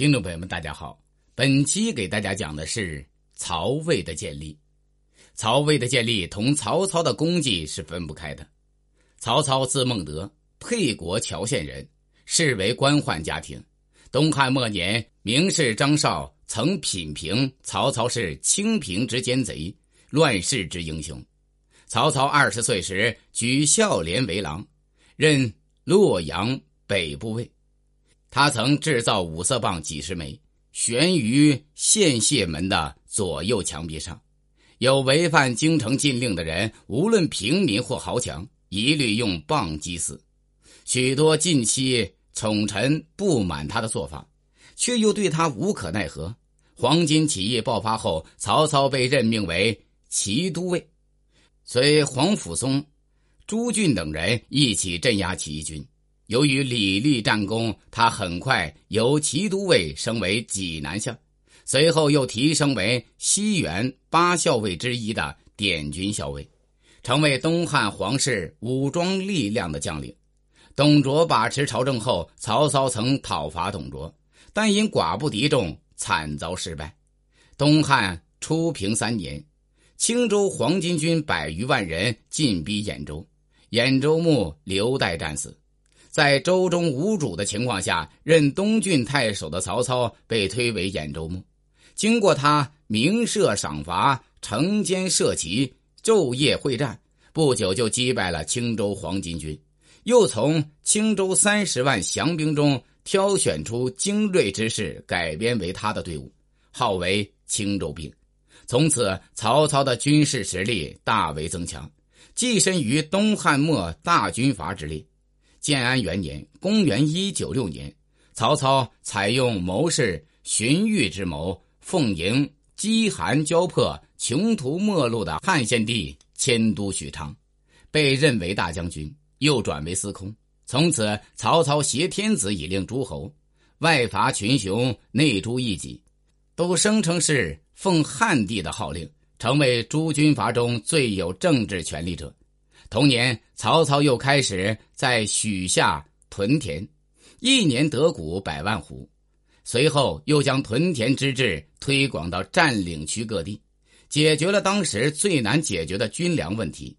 听众朋友们，大家好，本期给大家讲的是曹魏的建立。曹魏的建立同曹操的功绩是分不开的。曹操字孟德，沛国谯县人，世为官宦家庭。东汉末年，名士张绍曾品评曹操是清平之奸贼，乱世之英雄。曹操20岁时举孝廉为郎，任洛阳北部尉。他曾制造五色棒几10枚，悬于县谢门的左右墙壁上。有违反京城禁令的人，无论平民或豪强，一律用棒击死。许多近期宠臣不满他的做法，却又对他无可奈何。黄巾起义爆发后，曹操被任命为骑都尉，随黄甫松、朱俊等人一起镇压起义军。由于屡立战功，他很快由骑都尉升为济南校，随后又提升为西园8校尉之一的典军校尉，成为东汉皇室武装力量的将领。董卓把持朝政后，曹操曾讨伐董卓，但因寡不敌众，惨遭失败。东汉初平3年，青州黄巾军100余万人进逼兖州，兖州牧刘岱战死。在州中无主的情况下，任东郡太守的曹操被推为兖州牧。经过他明设赏罚，惩奸设旗，昼夜会战，不久就击败了青州黄巾军，又从青州30万降兵中挑选出精锐之士，改编为他的队伍，号为青州兵。从此，曹操的军事实力大为增强，跻身于东汉末大军阀之列。建安元年，公元196年，曹操采用谋士荀彧之谋，奉迎饥寒交迫、穷途末路的汉献帝迁都许昌，被任为大将军，又转为司空。从此，曹操挟天子以令诸侯，外伐群雄，内诛异己，都声称是奉汉帝的号令，成为诸军阀中最有政治权力者。同年，曹操又开始在许下屯田，1年得谷100万斛。随后又将屯田之制推广到占领区各地，解决了当时最难解决的军粮问题，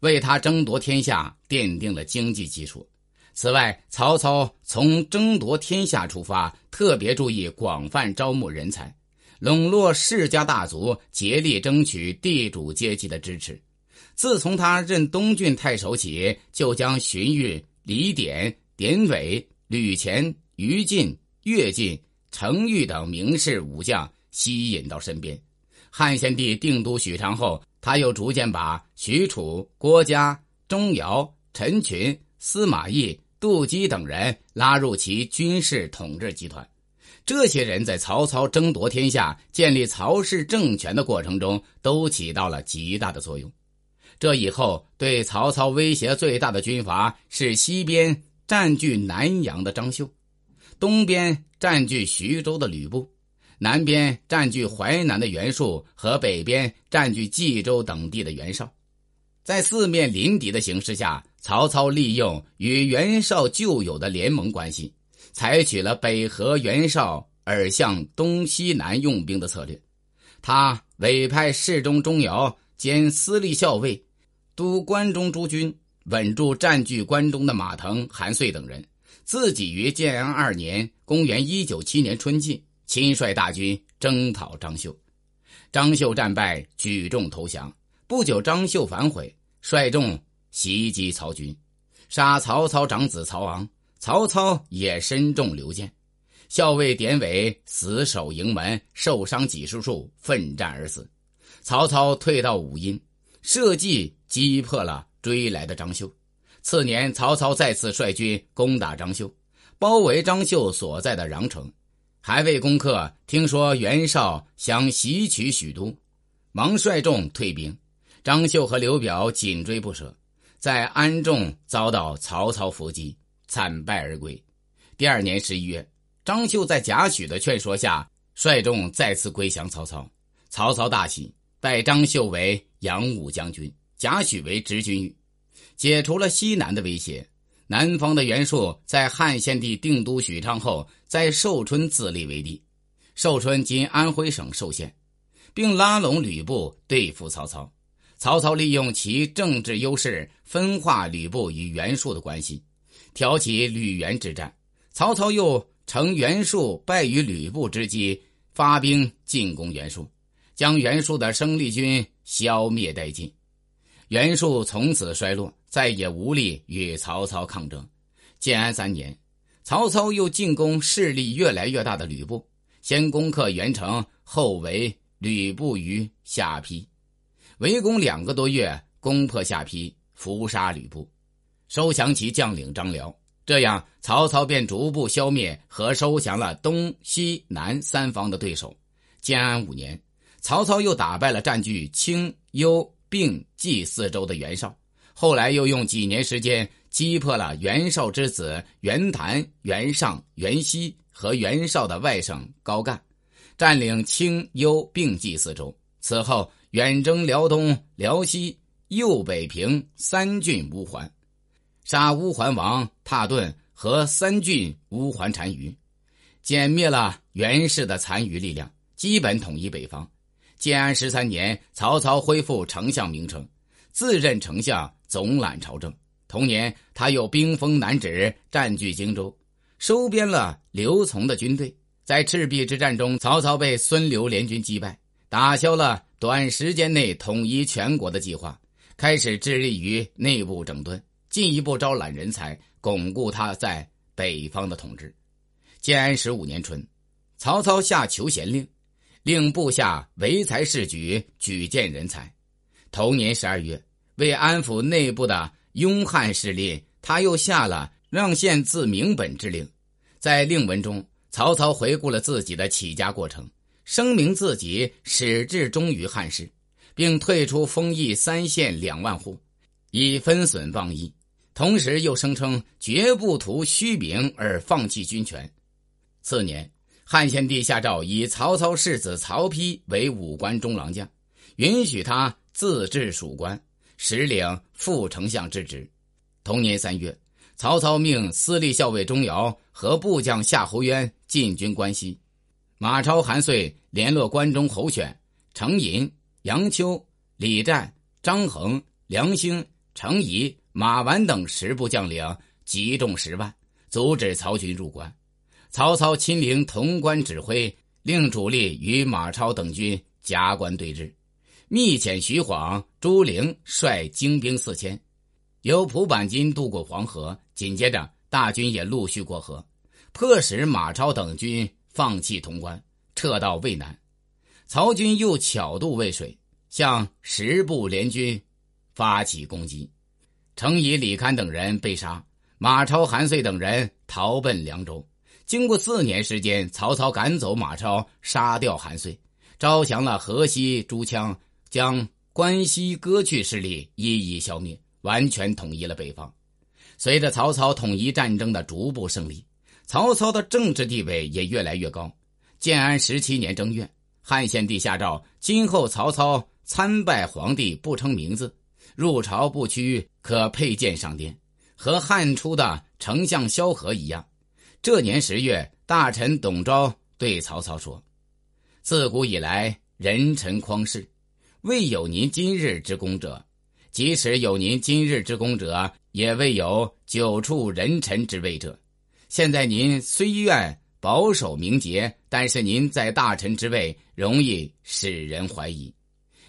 为他争夺天下奠定了经济基础。此外，曹操从争夺天下出发，特别注意广泛招募人才，笼络世家大族，竭力争取地主阶级的支持。自从他任东郡太守起，就将荀彧、李典、典韦、吕虔、于禁、乐进、程昱等名士武将吸引到身边。汉献帝定都许昌后，他又逐渐把许褚、郭嘉、钟繇、陈群、司马懿、杜基等人拉入其军事统治集团。这些人在曹操争夺天下、建立曹氏政权的过程中，都起到了极大的作用。这以后，对曹操威胁最大的军阀是西边占据南阳的张绣，东边占据徐州的吕布，南边占据淮南的袁术和北边占据冀州等地的袁绍。在四面临敌的形势下，曹操利用与袁绍旧有的联盟关系，采取了北和袁绍而向东西南用兵的策略。他委派侍中钟繇兼司隶校尉，都关中诸军，稳住占据关中的马腾、韩遂等人，自己于建安2年（公元197年）春季，亲率大军征讨张绣。张绣战败，举众投降。不久，张绣反悔，率众袭击曹军，杀曹操长子曹昂。曹操也身中流箭，校尉典韦死守营门，受伤几十处，奋战而死。曹操退到武阴，设计击破了追来的张绣。次年，曹操再次率军攻打张绣，包围张绣所在的穰城。还未攻克，听说袁绍想袭取许都，忙率众退兵。张绣和刘表紧追不舍，在安众遭到曹操伏击，惨败而归。第2年11月，张绣在贾诩的劝说下，率众再次归降曹操。曹操大喜，拜张绣为扬武将军，贾诩为执军尉，解除了西南的威胁。南方的袁术在汉献帝定都许昌后，在寿春自立为帝，寿春今安徽省寿县，并拉拢吕布对付曹操。曹操利用其政治优势分化吕布与袁术的关系，挑起吕袁之战。曹操又乘袁术败于吕布之机，发兵进攻袁术，将袁术的生力军消灭殆尽。袁术从此衰落，再也无力与曹操抗争。建安3年，曹操又进攻势力越来越大的吕布，先攻克袁城，后围吕布于下邳，围攻2个多月，攻破下邳，伏杀吕布，收降其将领张辽。这样，曹操便逐步消灭和收降了东西南3方的对手。建安5年，曹操又打败了占据青、幽、并冀4州的袁绍，后来又用几年时间击破了袁绍之子袁谭、袁尚、袁熙和袁绍的外甥高干，占领青、幽、并冀4州。此后，远征辽东、辽西、右北平3郡乌桓，杀乌桓王蹋顿和3郡乌桓单于，歼灭了袁氏的残余力量，基本统一北方。建安13年，曹操恢复丞相名称，自任丞相，总揽朝政。同年，他又兵锋南指，占据荆州，收编了刘琮的军队。在赤壁之战中，曹操被孙刘联军击败，打消了短时间内统一全国的计划，开始致力于内部整顿，进一步招揽人才，巩固他在北方的统治。建安15年春，曹操下求贤令，令部下唯才是举，举荐人才。同年12月，为安抚内部的拥汉势力，他又下了让县自明本之令。在令文中，曹操回顾了自己的起家过程，声明自己始至忠于汉室，并退出封邑3县2万户，以分损谤议。同时又声称绝不图虚名而放弃军权。次年，汉献帝下诏以曹操世子曹丕为5官中郎将，允许他自治属官，实领副丞相之职。同年3月，曹操命司隶校尉钟繇和部将夏侯渊进军关西，马超、韩遂联络关中侯选、程寅、杨秋、李湛、张衡、梁兴、程颐、马玩等10部将领，集众10万，阻止曹军入关。曹操亲临潼关指挥，令主力与马超等军夹关对峙，密遣徐晃、朱灵率精兵4000，由蒲坂津渡过黄河，紧接着大军也陆续过河，迫使马超等军放弃潼关，撤到渭南。曹军又巧渡渭水，向10部联军发起攻击，程颐、李堪等人被杀，马超、韩遂等人逃奔凉州。经过4年时间，曹操赶走马超，杀掉韩遂，招降了河西诸羌，将关西割据势力一一消灭，完全统一了北方。随着曹操统一战争的逐步胜利，曹操的政治地位也越来越高。建安17年正月，汉献帝下诏，今后曹操参拜皇帝不称名字，入朝不趋，可佩剑上殿，和汉初的丞相萧何一样。这年10月，大臣董昭对曹操说：“自古以来，人臣匡世，未有您今日之功者；即使有您今日之功者，也未有久处人臣之位者。现在您虽愿保守名节，但是您在大臣之位，容易使人怀疑，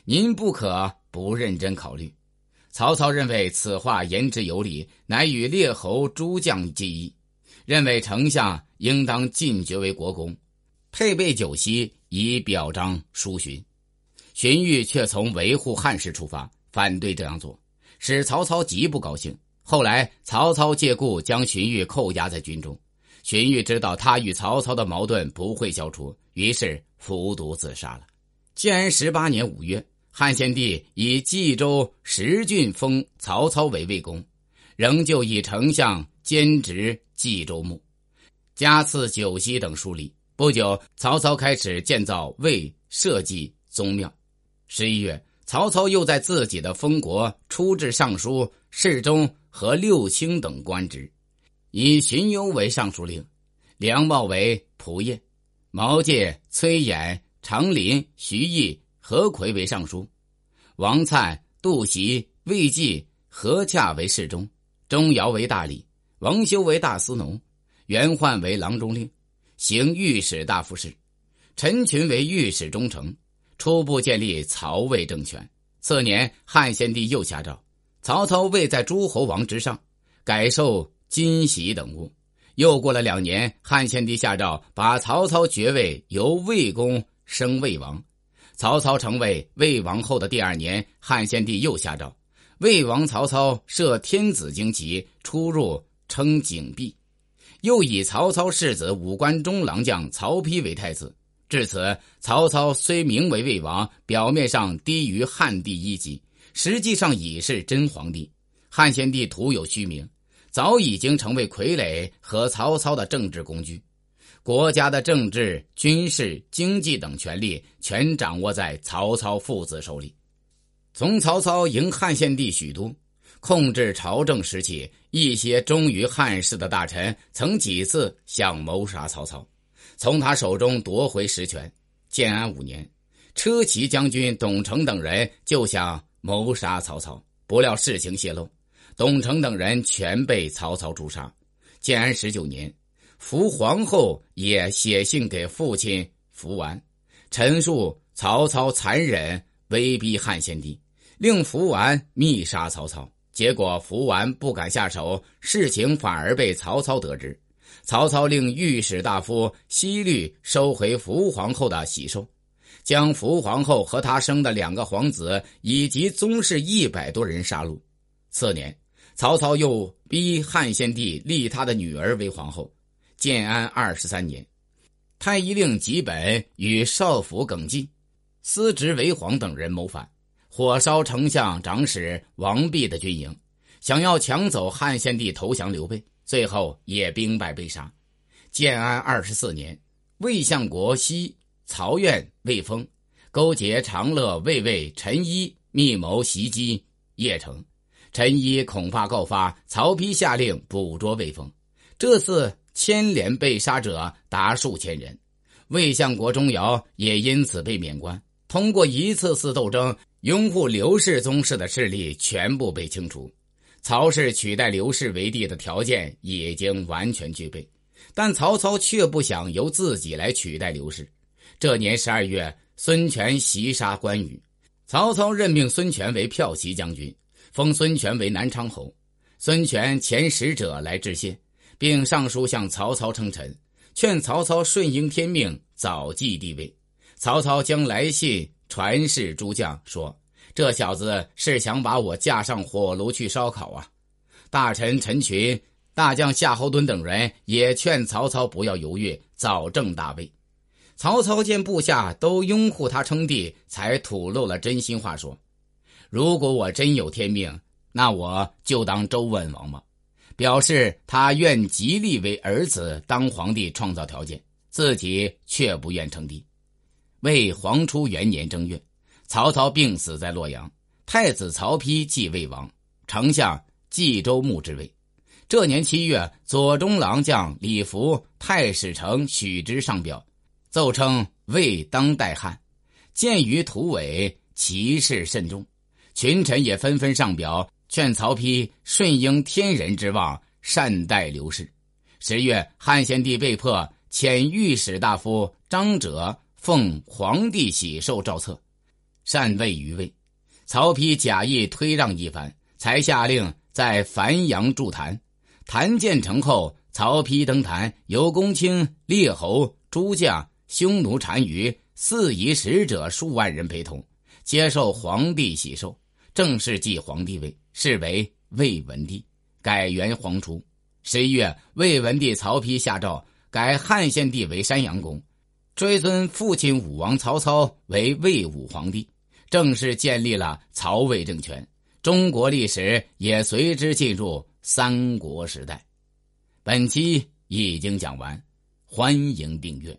您不可不认真考虑。”曹操认为此话言之有理，乃与列侯诸将计议，认为丞相应当晋爵为国公，配备酒席以表彰殊循。荀彧却从维护汉室出发，反对这样做，使曹操极不高兴。后来曹操借故将荀彧扣押在军中，荀彧知道他与曹操的矛盾不会消除，于是服毒自杀了。建安18年5月，汉献帝以冀州10郡封曹操为魏公，仍旧以丞相兼职冀州牧，加赐酒席等书礼。不久，曹操开始建造魏、社稷、宗庙。11月，曹操又在自己的封国出置尚书、侍中和六卿等官职，以荀攸为尚书令，梁茂为仆射，毛介、崔琰、常林、徐毅、何魁为尚书，王粲、杜袭、魏济、何洽为侍中，钟繇为大理，王修为大司农，袁焕为郎中令，行御史大夫事，陈群为御史中丞。初步建立曹魏政权。次年汉献帝又下诏，曹操位在诸侯王之上，改授金玺等物。又过了2年，汉献帝下诏把曹操爵位由魏公升魏王。曹操成为魏王后的第2年，汉献帝又下诏，魏王曹操设天子荆棘，出入称景弼，又以曹操世子五官中郎将曹丕为太子。至此，曹操虽名为魏王，表面上低于汉帝1级，实际上已是真皇帝。汉献帝徒有虚名，早已经成为傀儡和曹操的政治工具。国家的政治、军事、经济等权力全掌握在曹操父子手里。从曹操迎汉献帝许都，控制朝政时期，一些忠于汉室的大臣曾几次想谋杀曹操，从他手中夺回实权。建安5年，车骑将军董承等人就想谋杀曹操，不料事情泄露，董承等人全被曹操诛杀。建安19年，福皇后也写信给父亲福完，陈述曹操残忍威逼汉献帝，令福完密杀曹操。结果福完不敢下手，事情反而被曹操得知。曹操令御史大夫西律收回福皇后的玺绶，将福皇后和她生的2个皇子以及宗室100多人杀戮。次年，曹操又逼汉献帝立他的女儿为皇后。建安23年，太医令吉本与少府耿纪、司职韦晃等人谋反，火烧丞相长史王弼的军营，想要抢走汉献帝投降刘备，最后也兵败被杀。建安24年，魏相国西、曹偃、魏丰勾结长乐卫尉陈祎，密谋袭击邺城。陈祎恐怕告发，曹丕下令捕捉魏丰。这次牵连被杀者达数千人，魏相国钟繇也因此被免官。通过一次次斗争，拥护刘氏宗室的势力全部被清除，曹氏取代刘氏为帝的条件已经完全具备，但曹操却不想由自己来取代刘氏。这年12月，孙权袭杀关羽，曹操任命孙权为骠骑将军，封孙权为南昌侯。孙权遣使者来致谢，并上书向曹操称臣，劝曹操顺应天命，早继帝位。曹操将来信传示诸将，说这小子是想把我架上火炉去烧烤啊。大臣陈群、大将夏侯惇等人也劝曹操不要犹豫，早正大位。曹操见部下都拥护他称帝，才吐露了真心话，说如果我真有天命，那我就当周文王吧，表示他愿极力为儿子当皇帝创造条件，自己却不愿称帝。魏黄初元年正月，曹操病死在洛阳，太子曹丕继魏王，丞相冀州牧之位。这年7月，左中郎将李福、太史丞许之上表，奏称魏当代汉，鉴于土伪，其势甚重。群臣也纷纷上表，劝曹丕顺应天人之望，善待刘氏。10月，汉献帝被迫遣御史大夫张赭奉皇帝玺绶诏册，禅位于魏。曹丕假意推让一番，才下令在繁阳筑坛。坛建成后，曹丕登坛，由公卿、列侯、诸将、匈奴单于、四夷使者数万人陪同，接受皇帝玺绶，正式继皇帝位，是为魏文帝，改元皇初。11月，魏文帝曹丕下诏改汉献帝为山阳公，追尊父亲武王曹操为魏武皇帝，正式建立了曹魏政权。中国历史也随之进入三国时代。本期已经讲完，欢迎订阅。